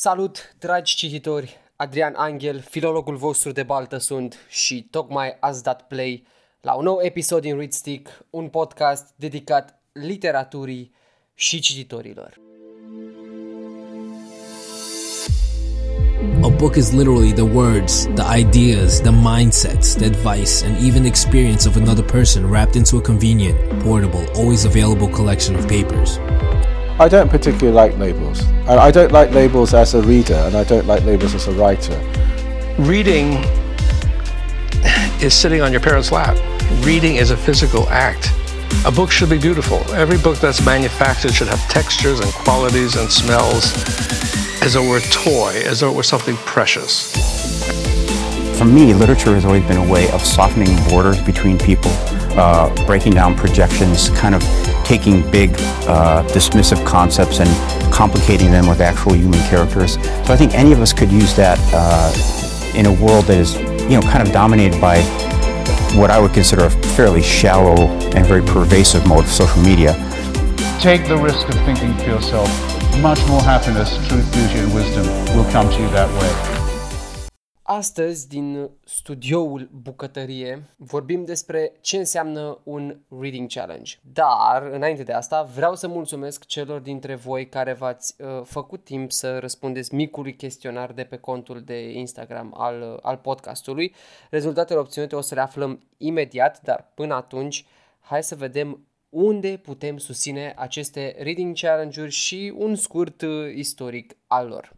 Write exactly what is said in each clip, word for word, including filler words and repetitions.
Salut, dragi cititori! Adrian Angel, filologul vostru de baltă sunt și tocmai ați dat play la un nou episod din Read Stick, un podcast dedicat literaturii și cititorilor. A book is literally the words, the ideas, the mindsets, the advice, and even experience of another person wrapped into a convenient, portable, always available collection of papers. I don't particularly like labels. I don't like labels as a reader, and I don't like labels as a writer. Reading is sitting on your parents' lap. Reading is a physical act. A book should be beautiful. Every book that's manufactured should have textures and qualities and smells as though it were a toy, as though it were something precious. For me, literature has always been a way of softening borders between people, uh, breaking down projections, kind of taking big uh, dismissive concepts and complicating them with actual human characters. So I think any of us could use that uh, in a world that is, you know, kind of dominated by what I would consider a fairly shallow and very pervasive mode of social media. Take the risk of thinking for yourself. Much more happiness, truth, beauty and wisdom will come to you that way. Astăzi, din studioul Bucătărie, vorbim despre ce înseamnă un Reading Challenge. Dar, înainte de asta, vreau să mulțumesc celor dintre voi care v-ați uh, făcut timp să răspundeți micului chestionar de pe contul de Instagram al, al podcastului. Rezultatele obținute o să le aflăm imediat, dar până atunci, hai să vedem unde putem susține aceste Reading Challenge-uri și un scurt uh, istoric al lor.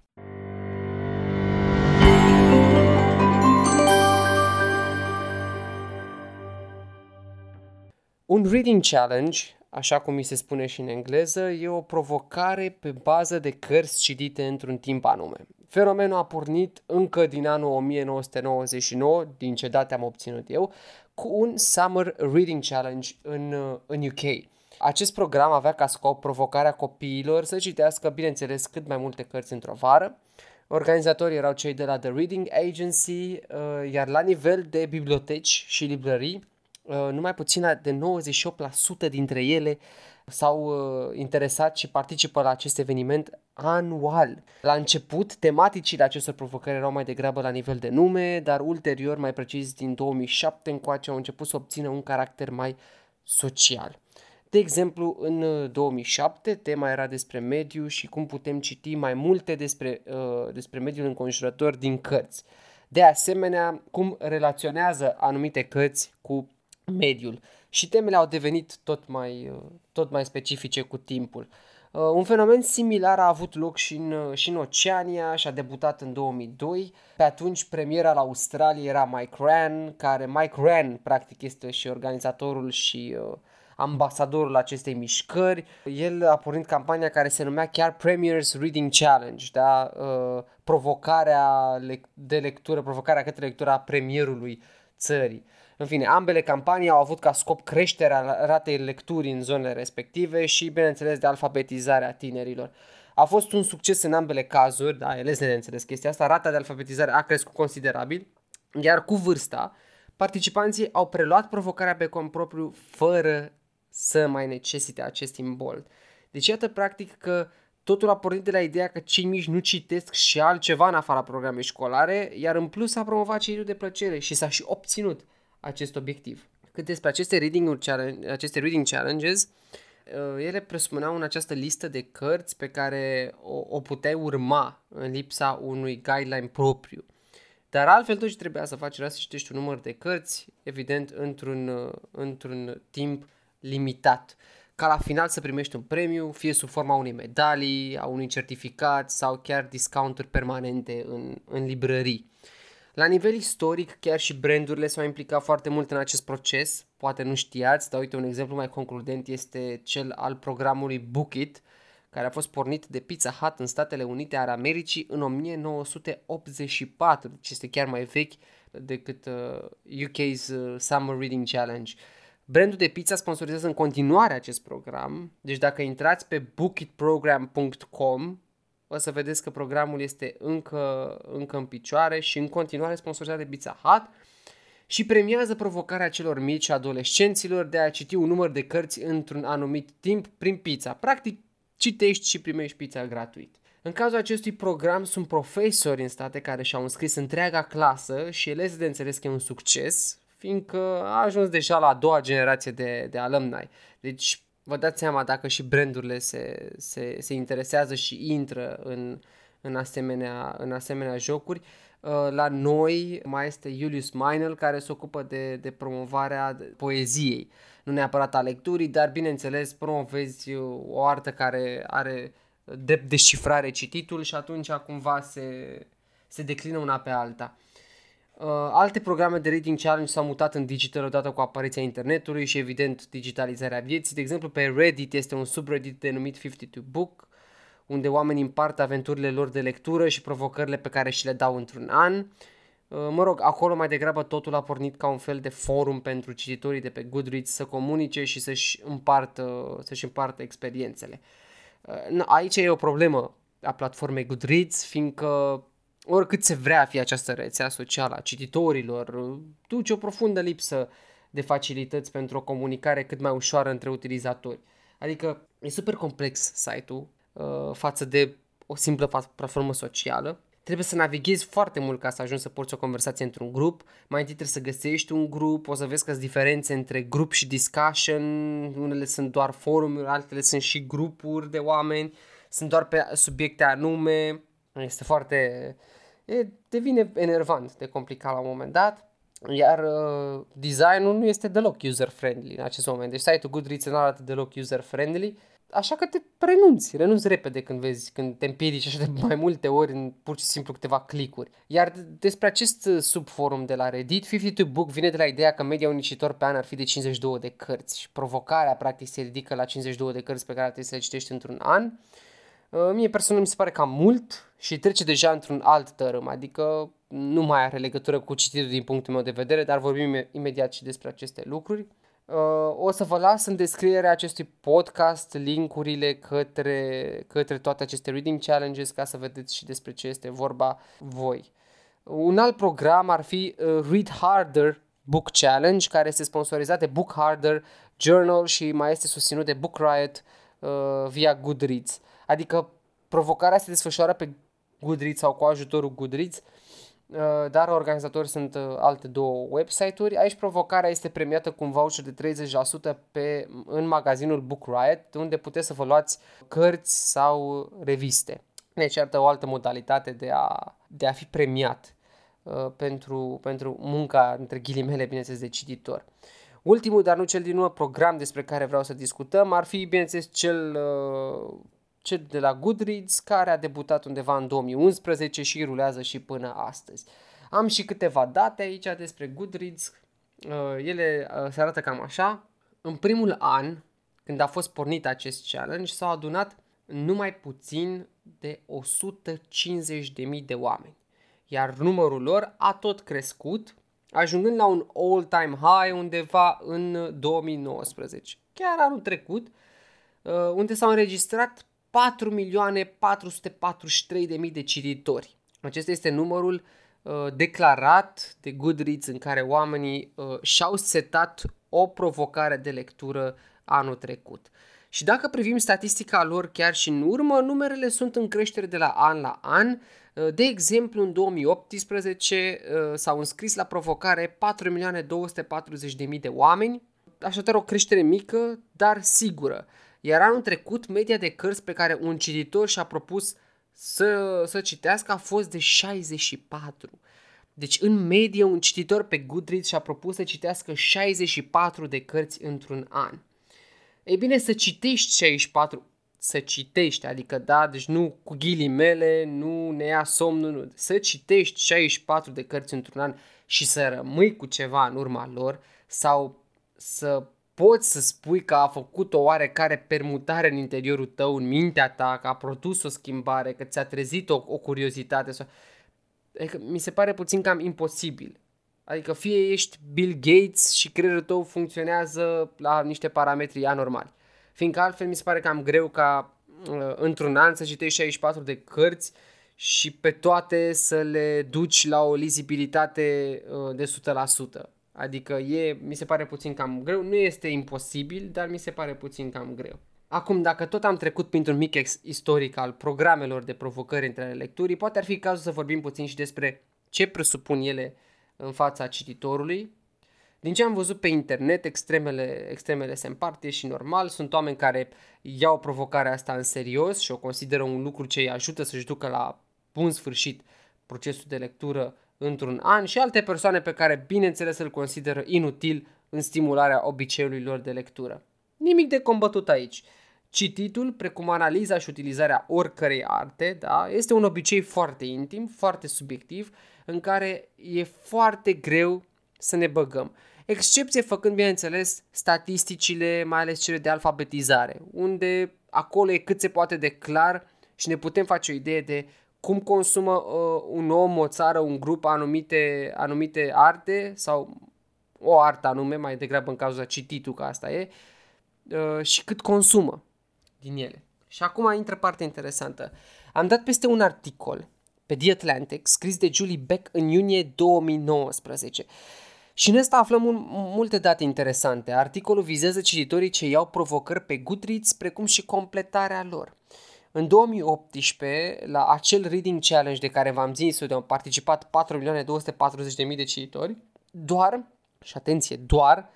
Un Reading Challenge, așa cum mi se spune și în engleză, e o provocare pe bază de cărți citite într-un timp anume. Fenomenul a pornit încă din anul nouăsprezece nouăzeci și nouă, din ce date am obținut eu, cu un Summer Reading Challenge în, în U K. Acest program avea ca scop provocarea copiilor să citească, bineînțeles, cât mai multe cărți într-o vară. Organizatorii erau cei de la The Reading Agency, iar la nivel de biblioteci și librării, numai puțin de nouăzeci și opt la sută dintre ele s-au interesat și participă la acest eveniment anual. La început, tematicile acestor provocări erau mai degrabă la nivel de nume, dar ulterior, mai precis din două mii șapte încoace, au început să obțină un caracter mai social. De exemplu, în două mii șapte, tema era despre mediu și cum putem citi mai multe despre, uh, despre mediul înconjurător din cărți. De asemenea, cum relaționează anumite cărți cu mediul. Și temele au devenit tot mai, tot mai specifice cu timpul. Un fenomen similar a avut loc și în, și în Oceania și a debutat în două mii doi. Pe atunci premiera la Australia era Mike Rann, care Mike Rann practic este și organizatorul și uh, ambasadorul acestei mișcări. El a pornit campania care se numea chiar Premier's Reading Challenge, da? uh, provocarea de lectură, provocarea către lectura premierului țării. În fine, ambele campanii au avut ca scop creșterea ratei lecturii în zonele respective și, bineînțeles, de alfabetizarea tinerilor. A fost un succes în ambele cazuri, da, ele se înțeles chestia asta, rata de alfabetizare a crescut considerabil, iar cu vârsta, participanții au preluat provocarea pe cont propriu fără să mai necesite acest imbold. Deci iată practic că totul a pornit de la ideea că cei mici nu citesc și altceva în afara programei școlare, iar în plus s-a promovat cititul de plăcere și s-a și obținut acest obiectiv. Cât despre aceste reading, aceste reading challenges, ele presupuneau în această listă de cărți pe care o, o puteai urma în lipsa unui guideline propriu. Dar altfel tot ce trebuia să faci era să citești un număr de cărți, evident, într-un, într-un timp limitat, ca la final să primești un premiu, fie sub forma unei medalii, a unui certificat sau chiar discounturi permanente în, în librării. La nivel istoric, chiar și brandurile s-au implicat foarte mult în acest proces, poate nu știați, dar uite, un exemplu mai concludent este cel al programului Book It, care a fost pornit de Pizza Hut în Statele Unite ale Americii în nouăsprezece optzeci și patru, deci este chiar mai vechi decât uh, U K's uh, Summer Reading Challenge. Brandul de pizza sponsorizează în continuare acest program, deci dacă intrați pe book it program punct com, o să vedeți că programul este încă, încă în picioare și în continuare sponsorizat de Pizza Hut și premiază provocarea celor mici și adolescenților de a citi un număr de cărți într-un anumit timp prin pizza. Practic, citești și primești pizza gratuit. În cazul acestui program sunt profesori în state care și-au înscris întreaga clasă și ele se de înțeles că e un succes, fiindcă a ajuns deja la a doua generație de, de alumni. Deci vă dați seama dacă și brandurile se, se, se interesează și intră în, în, asemenea, în asemenea jocuri. La noi mai este Julius Meinel care se ocupă de, de promovarea poeziei, nu neapărat a lecturii, dar bineînțeles promovezi o artă care are drept de șifrare cititul și atunci cumva se, se declină una pe alta. Alte programe de Reading Challenge s-au mutat în digital odată cu apariția internetului și evident digitalizarea vieții. De exemplu pe Reddit este un subreddit denumit fifty-two book unde oamenii împart aventurile lor de lectură și provocările pe care și le dau într-un an. Mă rog, acolo mai degrabă totul a pornit ca un fel de forum pentru cititorii de pe Goodreads să comunice și să-și împartă, să-și împartă experiențele. Aici e o problemă a platformei Goodreads, fiindcă oricât se vrea a fi această rețea socială a cititorilor, duce o profundă lipsă de facilități pentru o comunicare cât mai ușoară între utilizatori. Adică e super complex site-ul față de o simplă platformă socială. Trebuie să navighezi foarte mult ca să ajungi să porți o conversație într-un grup. Mai întâi trebuie să găsești un grup, o să vezi că sunt diferențe între grup și discussion, unele sunt doar forumuri, altele sunt și grupuri de oameni, sunt doar pe subiecte anume. Este foarte... E, devine enervant de complicat la un moment dat. Iar uh, designul nu este deloc user-friendly în acest moment. Deci site-ul Goodreads nu arată deloc user-friendly. Așa că te renunți, renunți repede când vezi, când te împiedici așa de mai multe ori în pur și simplu câteva clicuri. Iar despre acest subforum de la Reddit, fifty-two book vine de la ideea că media unui cititor pe an ar fi de cincizeci și două de cărți și provocarea practic se ridică la cincizeci și două de cărți pe care ar trebui să le citești într-un an. Mie personal mi se pare cam mult și trece deja într-un alt tărâm, adică nu mai are legătură cu cititul din punctul meu de vedere, dar vorbim imediat și despre aceste lucruri. Uh, o să vă las în descrierea acestui podcast link-urile către, către toate aceste reading challenges ca să vedeți și despre ce este vorba voi. Un alt program ar fi uh, Read Harder Book Challenge, care este sponsorizat de Book Harder Journal și mai este susținut de Book Riot uh, via Goodreads. Adică provocarea se desfășoară pe Goodreads sau cu ajutorul Goodreads, dar organizatori sunt alte două website-uri. Aici provocarea este premiată cu un voucher de treizeci la sută pe, în magazinul Book Riot, unde puteți să vă luați cărți sau reviste. Deci iată o altă modalitate de a, de a fi premiat uh, pentru, pentru munca, între ghilimele, bineînțeles, de cititor. Ultimul, dar nu cel din urmă, program despre care vreau să discutăm ar fi, bineînțeles, cel... Uh, cel de la Goodreads, care a debutat undeva în două mii unsprezece și rulează și până astăzi. Am și câteva date aici despre Goodreads, ele se arată cam așa. În primul an, când a fost pornit acest challenge, s-au adunat numai puțin de o sută cincizeci de mii de oameni, iar numărul lor a tot crescut, ajungând la un all-time high undeva în două mii nouăsprezece, chiar anul trecut, unde s-au înregistrat patru milioane patru sute patruzeci și trei de mii de cititori. Acesta este numărul uh, declarat de Goodreads în care oamenii uh, și-au setat o provocare de lectură anul trecut. Și dacă privim statistica lor chiar și în urmă, numerele sunt în creștere de la an la an. Uh, de exemplu, în două mii optsprezece uh, s-au înscris la provocare patru milioane două sute patruzeci de mii de oameni, așadar o creștere mică, dar sigură. Iar anul trecut, media de cărți pe care un cititor și-a propus să, să citească a fost de șaizeci și patru. Deci, în medie, un cititor pe Goodreads și-a propus să citească șaizeci și patru de cărți într-un an. Ei bine, să citești șaizeci și patru, să citești, adică da, deci nu cu ghilimele, nu ne ia somnul, nu. Să citești șaizeci și patru de cărți într-un an și să rămâi cu ceva în urma lor sau să... poți să spui că a făcut o oarecare permutare în interiorul tău, în mintea ta, că a produs o schimbare, că ți-a trezit o, o curiozitate. Sau... Adică, mi se pare puțin cam imposibil. Adică fie ești Bill Gates și creierul tău funcționează la niște parametri anormali. Fiindcă altfel mi se pare cam greu ca într-un an să citești șaizeci și patru de cărți și pe toate să le duci la o lizibilitate de o sută la sută. Adică e, mi se pare puțin cam greu, nu este imposibil, dar mi se pare puțin cam greu. Acum, dacă tot am trecut printr-un mic istoric al programelor de provocări între ale lecturii, poate ar fi cazul să vorbim puțin și despre ce presupun ele în fața cititorului. Din ce am văzut pe internet, extremele, extremele se împart, e și normal. Sunt oameni care iau provocarea asta în serios și o consideră un lucru ce îi ajută să-și ducă la bun sfârșit procesul de lectură într-un an, și alte persoane pe care, bineînțeles, îl consideră inutil în stimularea obiceiului lor de lectură. Nimic de combătut aici. Cititul, precum analiza și utilizarea oricărei arte, da, este un obicei foarte intim, foarte subiectiv, în care e foarte greu să ne băgăm. Excepție făcând, bineînțeles, statisticile, mai ales cele de alfabetizare, unde acolo e cât se poate de clar și ne putem face o idee de cum consumă uh, un om, o țară, un grup anumite, anumite arte sau o artă anume, mai degrabă în cazul cititul, că asta e, uh, și cât consumă din ele. Și acum intră partea interesantă. Am dat peste un articol pe The Atlantic, scris de Julie Beck în iunie două mii nouăsprezece. Și în ăsta aflăm un, multe date interesante. Articolul vizează cititorii ce iau provocări pe Goodreads, precum și completarea lor. În două mii optsprezece, la acel Reading Challenge de care v-am zis, unde au participat patru milioane două sute patruzeci de mii de cititori, doar, și atenție, doar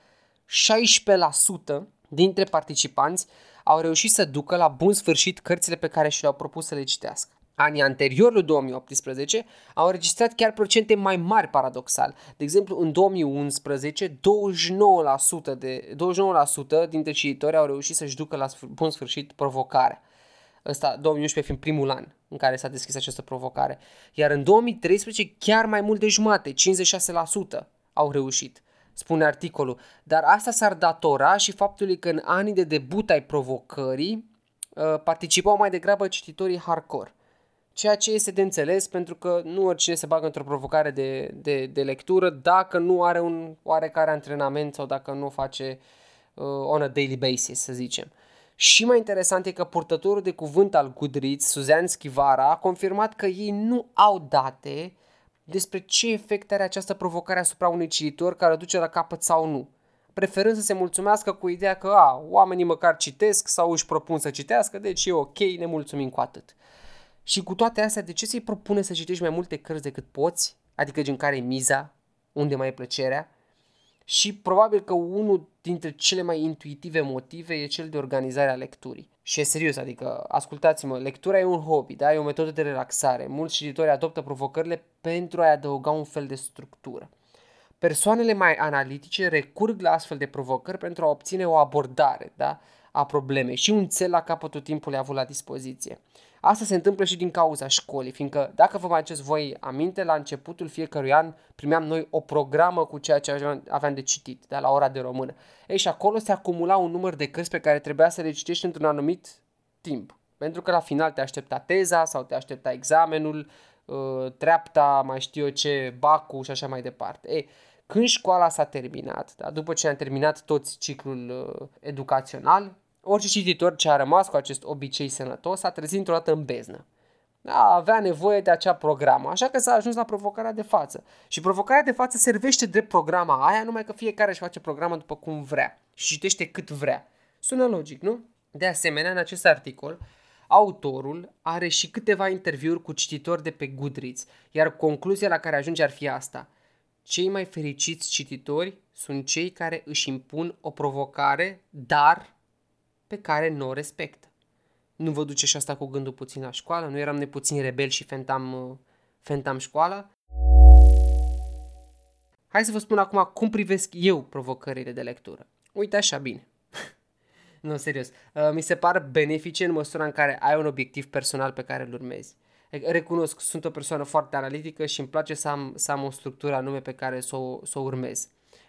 șaisprezece la sută dintre participanți au reușit să ducă la bun sfârșit cărțile pe care și le-au propus să le citească. Anii anteriori lui două mii optsprezece au înregistrat chiar procente mai mari, paradoxal. De exemplu, în două mii unsprezece, douăzeci și nouă la sută, de, douăzeci și nouă la sută dintre cititori au reușit să-și ducă la bun sfârșit provocarea. Ăsta, două mii unsprezece fiind primul an în care s-a deschis această provocare. Iar în două mii treisprezece, chiar mai mult de jumate, cincizeci și șase la sută au reușit, spune articolul. Dar asta s-ar datora și faptului că în anii de debut ai provocării participau mai degrabă cititorii hardcore. Ceea ce este de înțeles, pentru că nu oricine se bagă într-o provocare de, de, de lectură dacă nu are un oarecare antrenament sau dacă nu o face uh, on a daily basis, să zicem. Și mai interesant e că purtătorul de cuvânt al Goodreads, Suzanne Skyvara, a confirmat că ei nu au date despre ce efect are această provocare asupra unui cititor care o duce la capăt sau nu, preferând să se mulțumească cu ideea că a, oamenii măcar citesc sau își propun să citească, deci e ok, ne mulțumim cu atât. Și cu toate astea, de ce ți-i propune să citești mai multe cărți decât poți? Adică în care e miza, unde mai e plăcerea? Și probabil că unul dintre cele mai intuitive motive e cel de organizarea lecturii. Și e serios, adică, ascultați-mă, lectura e un hobby, da? E o metodă de relaxare. Mulți cititori adoptă provocările pentru a-i adăuga un fel de structură. Persoanele mai analitice recurg la astfel de provocări pentru a obține o abordare, da? A problemei și un țel la capătul timpului avut la dispoziție. Asta se întâmplă și din cauza școlii, fiindcă, dacă vă mai aduceți voi aminte, la începutul fiecărui an primeam noi o programă cu ceea ce aveam de citit, de la ora de română. Ei, și acolo se acumula un număr de cărți pe care trebuia să le citești într-un anumit timp, pentru că la final te aștepta teza sau te aștepta examenul, treapta, mai știu eu ce, bacul și așa mai departe. Ei, când școala s-a terminat, da, după ce am terminat toți ciclul educațional, orice cititor ce a rămas cu acest obicei sănătos a trezit într-o dată în beznă. Da, avea nevoie de acea programă, așa că s-a ajuns la provocarea de față. Și provocarea de față servește drept programa aia, numai că fiecare își face programa după cum vrea și citește cât vrea. Sună logic, nu? De asemenea, în acest articol, autorul are și câteva interviuri cu cititori de pe Goodreads, iar concluzia la care ajunge ar fi asta. Cei mai fericiți cititori sunt cei care își impun o provocare, dar pe care nu o respectă. Nu vă duce și asta cu gândul puțin la școală? Nu eram nepuțin rebel și fentam, fentam școala? Hai să vă spun acum cum privesc eu provocările de lectură. Uite așa, bine. Nu, serios. Mi se par benefice în măsura în care ai un obiectiv personal pe care îl urmezi. Recunosc, sunt o persoană foarte analitică și îmi place să am, să am o structură anume pe care să o, să o urmez.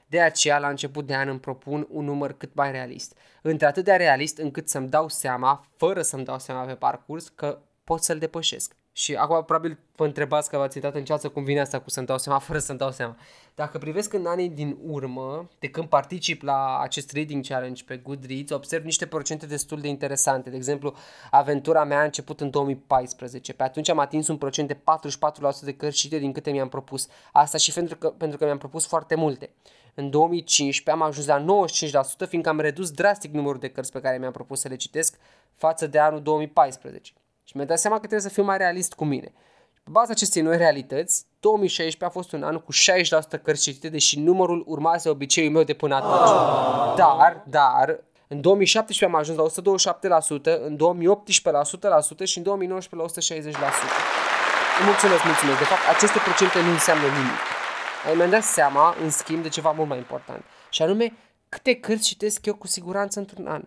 De aceea, la început de an îmi propun un număr cât mai realist. Între atât de realist încât să-mi dau seama, fără să-mi dau seama pe parcurs, că pot să-l depășesc. Și acum probabil vă întrebați că v-ați intrat în ceață cum vine asta cu să-mi dau seama, fără să-mi dau seama. Dacă privesc în anii din urmă, de când particip la acest Reading Challenge pe Goodreads, observ niște procente destul de interesante. De exemplu, aventura mea a început în două mii paisprezece. Pe atunci am atins un procent de patruzeci și patru la sută de cărți citite din câte mi-am propus. Asta și pentru că, pentru că mi-am propus foarte multe. În două mii cincisprezece am ajuns la nouăzeci și cinci la sută, fiindcă am redus drastic numărul de cărți pe care mi-am propus să le citesc față de anul două mii paisprezece. Și mi-am dat seama că trebuie să fiu mai realist cu mine. Pe baza acestei noi realități, două mii șaisprezece a fost un an cu șaizeci la sută cărți citite, deși numărul urmase obiceiul meu de până atunci. Oh. Dar, dar, în două mii șaptesprezece am ajuns la o sută douăzeci și șapte la sută, în două mii optsprezece la o sută la sută și în două mii nouăsprezece la o sută șaizeci la sută. Mulțumesc, mulțumesc. De fapt, aceste procente nu înseamnă nimic. Mi-am dat seama, în schimb, de ceva mult mai important. Și anume, câte cărți citesc eu cu siguranță într-un an.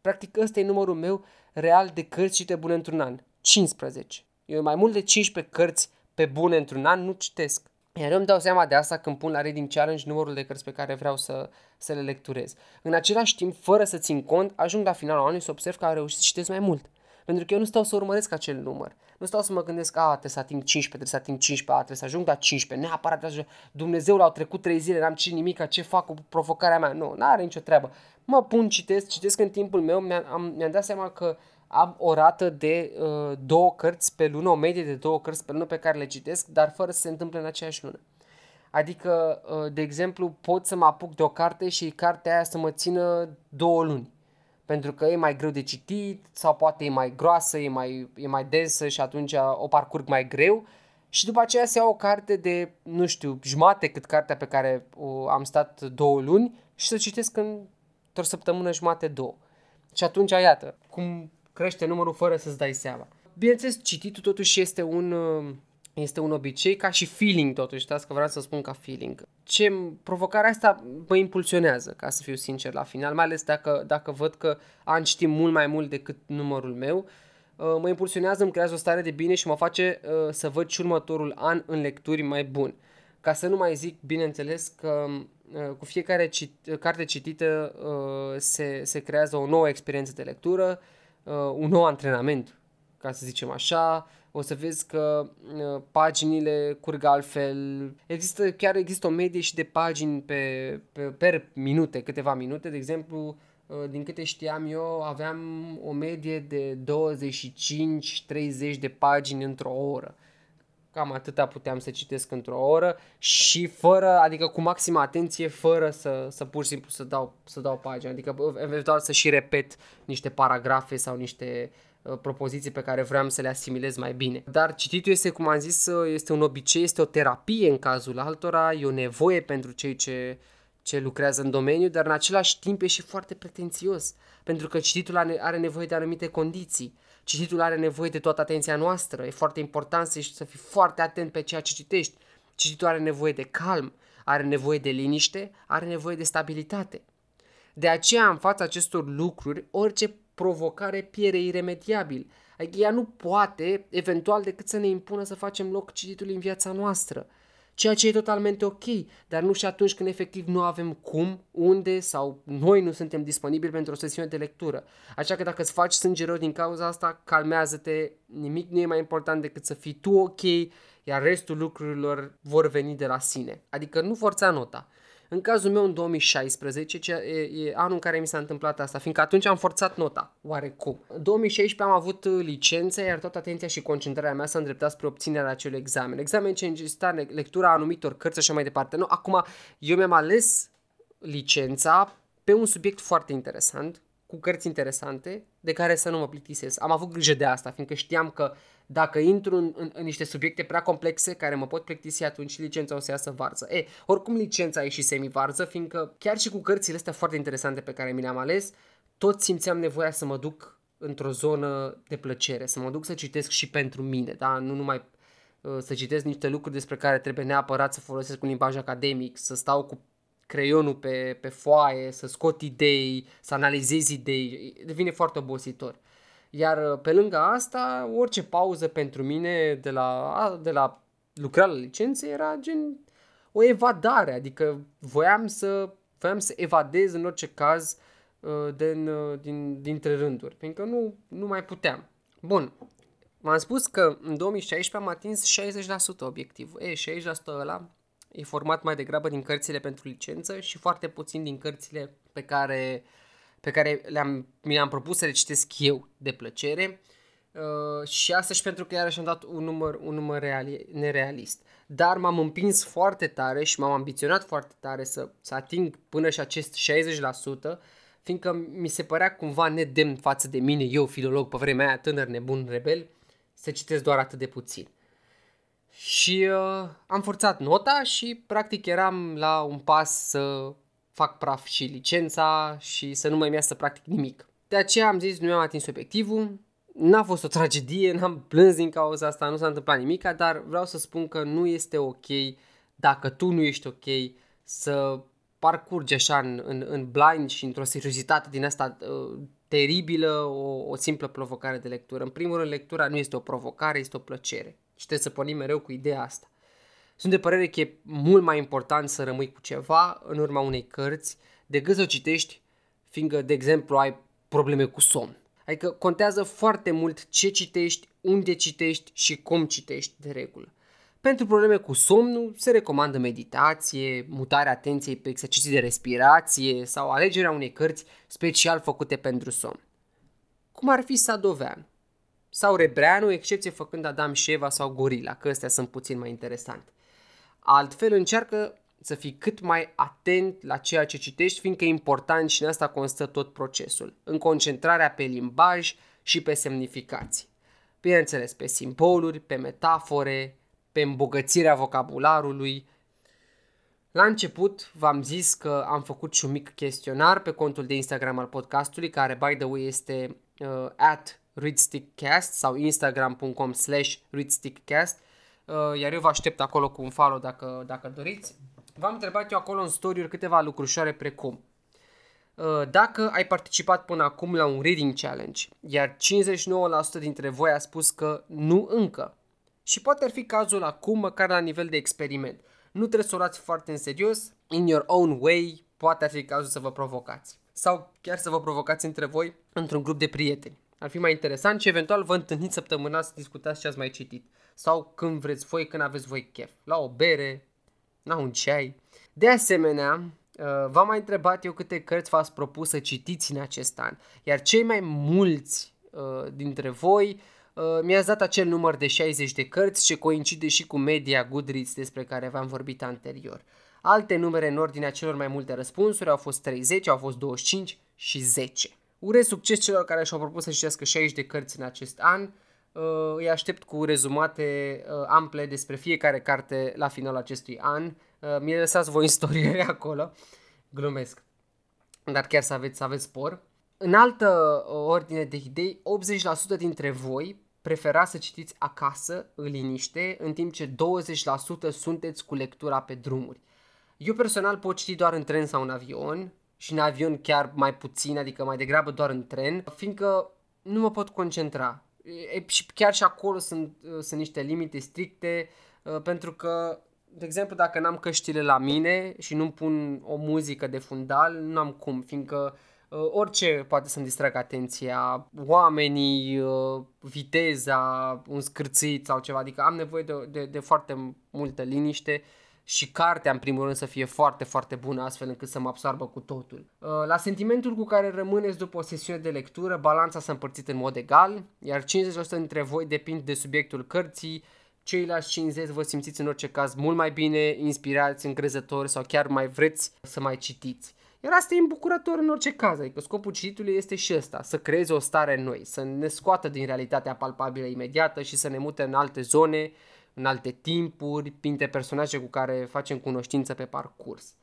Practic, ăsta e numărul meu real de cărți citite bune într-un an. cincisprezece. Eu mai mult de cincisprezece cărți pe bune într-un an nu citesc. Iar eu îmi dau seama de asta când pun la Reading Challenge numărul de cărți pe care vreau să, să le lecturez. În același timp, fără să țin cont, ajung la finalul anului să observ că am reușit să citesc mai mult. Pentru că eu nu stau să urmăresc acel număr. Nu stau să mă gândesc, a, trebuie să ating cincisprezece, trebuie să ating cincisprezece, a, trebuie să ajung la cincisprezece, neapărat trebuie să ajung. Dumnezeu, l-au trecut trei zile, n-am citit nimic, ce fac cu provocarea mea? Nu, n-are nicio treabă. Mă pun, citesc, citesc în timpul meu, mi-am, am, mi-am dat seama că am o rată de uh, două cărți pe lună, o medie de două cărți pe lună pe care le citesc, dar fără să se întâmple în aceeași lună. Adică, uh, de exemplu, pot să mă apuc de o carte și cartea aia să mă țină două luni. Pentru că e mai greu de citit sau poate e mai groasă, e mai, e mai densă și atunci o parcurg mai greu. Și după aceea se ia o carte de, nu știu, jumate cât cartea pe care uh, am stat două luni și să citesc într-o săptămână jumate două. Și atunci, iată, cum crește numărul fără să-ți dai seama. Bineînțeles, cititul totuși este un, este un obicei ca și feeling totuși, știți că vreau să spun ca feeling. Ce provocarea asta mă impulsionează, ca să fiu sincer la final, mai ales dacă, dacă văd că am citit mult mai mult decât numărul meu, mă impulsionează, îmi creează o stare de bine și mă face să văd și următorul an în lecturi mai bun. Ca să nu mai zic, bineînțeles, că cu fiecare cit, carte citită se, se creează o nouă experiență de lectură, Uh, un nou antrenament, ca să zicem așa, o să vezi că uh, paginile curg altfel, există, chiar există o medie și de pagini pe, pe, per minute, câteva minute, de exemplu, uh, din câte știam eu, aveam o medie de douăzeci și cinci treizeci de pagini într-o oră, cam atâta puteam să citesc într-o oră și fără, adică cu maximă atenție, fără să, să pur și simplu să dau, să dau pagina, adică eventual să și repet niște paragrafe sau niște uh, propoziții pe care vreau să le asimilez mai bine. Dar cititul este, cum am zis, este un obicei, este o terapie în cazul altora, e o nevoie pentru cei ce, ce lucrează în domeniu, dar în același timp e și foarte pretențios, pentru că cititul are nevoie de anumite condiții. Cititul are nevoie de toată atenția noastră, e foarte important să, să fii foarte atent pe ceea ce citești. Cititul are nevoie de calm, are nevoie de liniște, are nevoie de stabilitate. De aceea, în fața acestor lucruri, orice provocare pierde iremediabil. Adică ea nu poate, eventual, decât să ne impună să facem loc cititului în viața noastră. Ceea ce e totalmente ok, dar nu și atunci când efectiv nu avem cum, unde sau noi nu suntem disponibili pentru o sesiune de lectură. Așa că dacă îți faci sânge rău din cauza asta, calmează-te, nimic nu e mai important decât să fii tu ok, iar restul lucrurilor vor veni de la sine. Adică nu forța nota. În cazul meu, în două mii șaisprezece, e anul în care mi s-a întâmplat asta, fiindcă atunci am forțat nota, oarecum. În două mii șaisprezece am avut licențe, iar toată atenția și concentrarea mea s-a îndreptat spre obținerea acelui examen. Examen ce înregistra lectura anumitor cărți și așa mai departe. Nu, acum, eu mi-am ales licența pe un subiect foarte interesant, cu cărți interesante, de care să nu mă plictisesc. Am avut grijă de asta, fiindcă știam că dacă intru în, în, în niște subiecte prea complexe care mă pot plictisi, atunci licența o să iasă varză. E, oricum licența a ieșit semi-varză, fiindcă chiar și cu cărțile astea foarte interesante pe care mi le-am ales, tot simțeam nevoia să mă duc într-o zonă de plăcere, să mă duc să citesc și pentru mine, da? Nu numai uh, să citesc niște lucruri despre care trebuie neapărat să folosesc un limbaj academic, să stau cu creionul pe, pe foaie, să scot idei, să analizez idei, devine foarte obositor. Iar pe lângă asta, orice pauză pentru mine de la, de la lucra la licențe era gen o evadare, adică voiam să, voiam să evadez în orice caz din, din, dintre rânduri, pentru că nu, nu mai puteam. Bun, m-am spus că în două mii șaisprezece am atins șaizeci la sută obiectivul. E, șaizeci la sută ăla e format mai degrabă din cărțile pentru licență și foarte puțin din cărțile pe care... pe care le-am, mi le-am propus să le citesc eu de plăcere Uh, și asta și pentru că iarăși am dat un număr, un număr reali- nerealist. Dar m-am împins foarte tare și m-am ambiționat foarte tare să, să ating până și acest șaizeci la sută, fiindcă mi se părea cumva nedemn față de mine, eu, filolog, pe vremea aia, tânăr, nebun, rebel, să citesc doar atât de puțin. Și uh, am forțat nota și practic eram la un pas să fac praf și licența și să nu mai mi-asă practic nimic. De aceea am zis, nu mi-am atins obiectivul. N-a fost o tragedie, n-am plâns din cauza asta, nu s-a întâmplat nimica, dar vreau să spun că nu este ok, dacă tu nu ești ok, să parcurgi așa în, în, în blind și într-o seriozitate din asta uh, teribilă o, o simplă provocare de lectură. În primul rând, lectura nu este o provocare, este o plăcere și trebuie să pornim mereu cu ideea asta. Sunt de părere că e mult mai important să rămâi cu ceva în urma unei cărți decât să o citești, fiindcă, de exemplu, ai probleme cu somn. Adică contează foarte mult ce citești, unde citești și cum citești de regulă. Pentru probleme cu somnul se recomandă meditație, mutarea atenției pe exerciții de respirație sau alegerea unei cărți special făcute pentru somn. Cum ar fi Sadovea sau Rebreanu, excepție făcând Adam și Eva sau Gorila, că astea sunt puțin mai interesante. Altfel încearcă să fii cât mai atent la ceea ce citești, fiindcă e important și în asta constă tot procesul, în concentrarea pe limbaj și pe semnificații. Bineînțeles, pe simboluri, pe metafore, pe îmbogățirea vocabularului. La început v-am zis că am făcut și un mic chestionar pe contul de Instagram al podcastului, care, by the way, este uh, at readstickcast sau instagram.com slash readstickcast, uh, iar eu vă aștept acolo cu un follow dacă, dacă doriți. V-am întrebat eu acolo în story-uri câteva lucrușoare precum: dacă ai participat până acum la un reading challenge, iar cincizeci și nouă la sută dintre voi a spus că nu încă. Și poate ar fi cazul acum, măcar la nivel de experiment. Nu trebuie să o luați foarte în serios, in your own way, poate ar fi cazul să vă provocați. Sau chiar să vă provocați între voi într-un grup de prieteni. Ar fi mai interesant și eventual vă întâlniți săptămâna să discutați ce ați mai citit. Sau când vreți voi, când aveți voi chef. La o bere, la un ceai. De asemenea, v-am mai întrebat eu câte cărți v-ați propus să citiți în acest an. Iar cei mai mulți dintre voi mi-ați dat acel număr de șaizeci de cărți, ce coincide și cu media Goodreads despre care v-am vorbit anterior. Alte numere în ordinea celor mai multe răspunsuri au fost treizeci, au fost douăzeci și cinci și zece. Urez succes celor care și-au propus să citească șaizeci de cărți în acest an. Uh, îi aștept cu rezumate uh, ample despre fiecare carte la finalul acestui an. Uh, mi-le lăsați voi în story acolo. Glumesc. Dar chiar să aveți, să aveți spor. În altă uh, ordine de idei, optzeci la sută dintre voi preferați să citiți acasă, în liniște, în timp ce douăzeci la sută sunteți cu lectura pe drumuri. Eu personal pot citi doar în tren sau în avion și în avion chiar mai puțin, adică mai degrabă doar în tren, fiindcă nu mă pot concentra. Și chiar și acolo sunt, sunt niște limite stricte, pentru că, de exemplu, dacă n-am căștile la mine și nu-mi pun o muzică de fundal, n-am cum, fiindcă orice poate să-mi distragă atenția, oamenii, viteza, un scârțit sau ceva, adică am nevoie de, de, de foarte multă liniște. Și cartea, în primul rând, să fie foarte, foarte bună, astfel încât să mă absorbă cu totul. La sentimentul cu care rămâneți după o sesiune de lectură, balanța s-a împărțit în mod egal, iar cincizeci la sută dintre voi depind de subiectul cărții, ceilalți cincizeci la sută vă simțiți în orice caz mult mai bine, inspirați, încrezători sau chiar mai vreți să mai citiți. Iar asta e îmbucurător în orice caz, adică scopul cititului este și ăsta, să creeze o stare în noi, să ne scoată din realitatea palpabilă imediată și să ne mute în alte zone, în alte timpuri, printre personaje cu care facem cunoștință pe parcurs.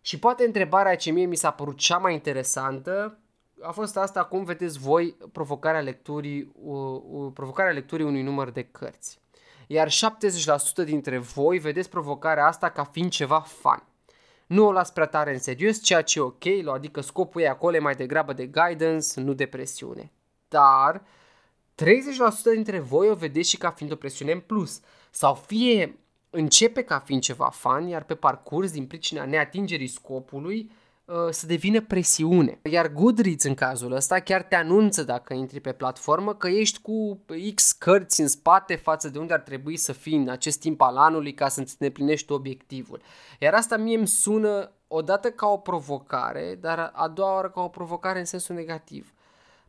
Și poate întrebarea ce mie mi s-a părut cea mai interesantă a fost asta: cum vedeți voi provocarea lecturii, uh, uh, provocarea lecturii unui număr de cărți. Iar șaptezeci la sută dintre voi vedeți provocarea asta ca fiind ceva fun. Nu o las prea tare în serios, ceea ce e ok, adică scopul e acolo mai degrabă de guidance, nu de presiune. Dar treizeci la sută dintre voi o vedeți și ca fiind o presiune în plus, sau fie începe ca fiind ceva fun, iar pe parcurs, din pricina neatingerii scopului, să devină presiune. Iar Goodreads, în cazul ăsta, chiar te anunță dacă intri pe platformă că ești cu X cărți în spate față de unde ar trebui să fii în acest timp al anului ca să-ți îndeplinești obiectivul. Iar asta mie îmi sună odată ca o provocare, dar a doua oară ca o provocare în sensul negativ.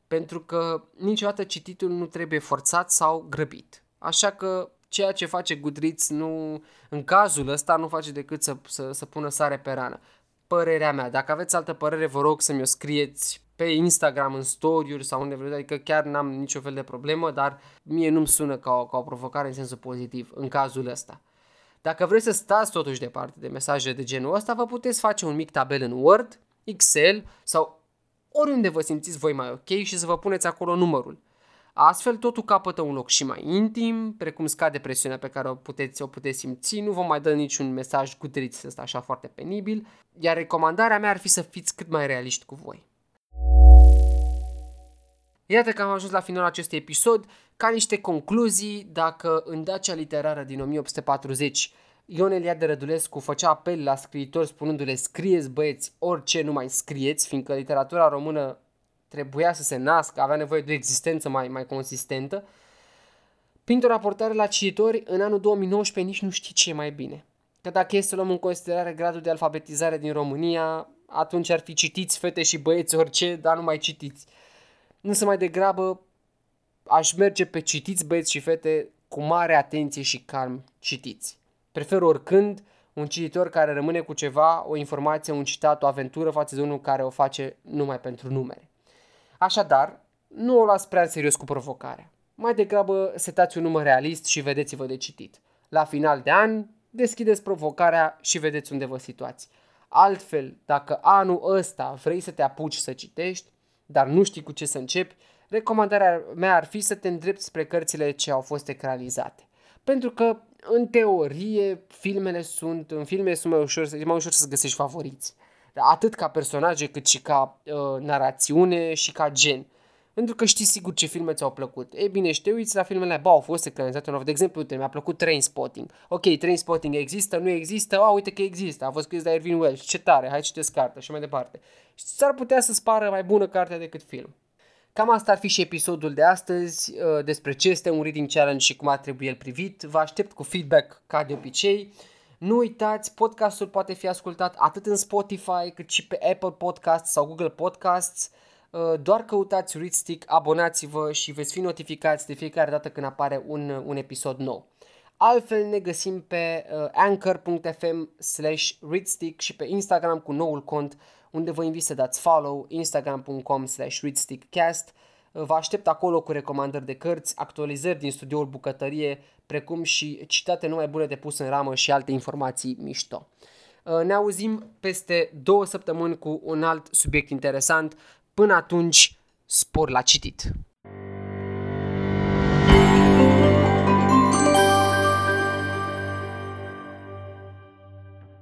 pentru că niciodată cititul nu trebuie forțat sau grăbit. Așa că ceea ce face Goodreads nu, în cazul ăsta nu face decât să, să, să pună sare pe rană. Părerea mea, dacă aveți altă părere, vă rog să mi-o scrieți pe Instagram, în story-uri sau unde vreți, adică chiar n-am niciun fel de problemă, dar mie nu-mi sună ca o, ca o provocare în sensul pozitiv în cazul ăsta. Dacă vreți să stați totuși departe de mesaje de genul ăsta, vă puteți face un mic tabel în Word, Excel sau oriunde vă simțiți voi mai ok și să vă puneți acolo numărul. Astfel totul capătă un loc și mai intim, precum scade presiunea pe care o puteți, o puteți simți, nu vă mai dă niciun mesaj cu Goodreads ăsta așa foarte penibil, iar recomandarea mea ar fi să fiți cât mai realiști cu voi. Iată că am ajuns la finalul acestui episod. Ca niște concluzii, dacă în Dacia Literară din o mie opt sute patruzeci Ion Eliade Rădulescu făcea apel la scriitori spunându-le: scrieți băieți, orice, nu mai scrieți, fiindcă literatura română trebuia să se nască, avea nevoie de o existență mai, mai consistentă, printr-o raportare la cititori, în anul două mii nouăsprezece nici nu știi ce e mai bine. Că dacă e să luăm în considerare gradul de alfabetizare din România, atunci ar fi citiți fete și băieți orice, dar nu mai citiți. Însă mai degrabă aș merge pe citiți băieți și fete cu mare atenție și calm citiți. Prefer oricând un cititor care rămâne cu ceva, o informație, un citat, o aventură față de unul care o face numai pentru numere. Așadar, nu o luați prea în serios cu provocarea. Mai degrabă setați un număr realist și vedeți-vă de citit. La final de an, deschideți provocarea și vedeți unde vă situați. Altfel, dacă anul ăsta vrei să te apuci să citești, dar nu știi cu ce să începi, recomandarea mea ar fi să te îndrepți spre cărțile ce au fost ecranizate. Pentru că, în teorie, filmele sunt, în filme sunt mai ușor, mai ușor să găsești favoriți. Atât ca personaje, cât și ca uh, narațiune și ca gen. Pentru că știi sigur ce filme ți-au plăcut. Ei bine, și te uiți la filmele, ba, au fost ecranizate nou. De exemplu, uite, mi-a plăcut Trainspotting. Ok, Trainspotting există, nu există, a, uite că există, a fost scris de Irvine Welsh, ce tare, hai citesc cartea și mai departe. Și s-ar putea să-ți pară mai bună cartea decât film. Cam asta ar fi și episodul de astăzi, uh, despre ce este un reading challenge și cum ar trebui el privit. Vă aștept cu feedback ca de obicei. Nu uitați, podcastul poate fi ascultat atât în Spotify cât și pe Apple Podcasts sau Google Podcasts. Doar căutați Read Stick, abonați-vă și veți fi notificați de fiecare dată când apare un, un episod nou. Altfel ne găsim pe anchor punct f m slash readstick și pe Instagram cu noul cont, unde vă invit să dați follow, instagram punct com slash readstickcast. Vă aștept acolo cu recomandări de cărți, actualizări din studioul Bucătărie, precum și citate numai bune de pus în ramă și alte informații mișto. Ne auzim peste două săptămâni cu un alt subiect interesant. Până atunci, spor la citit!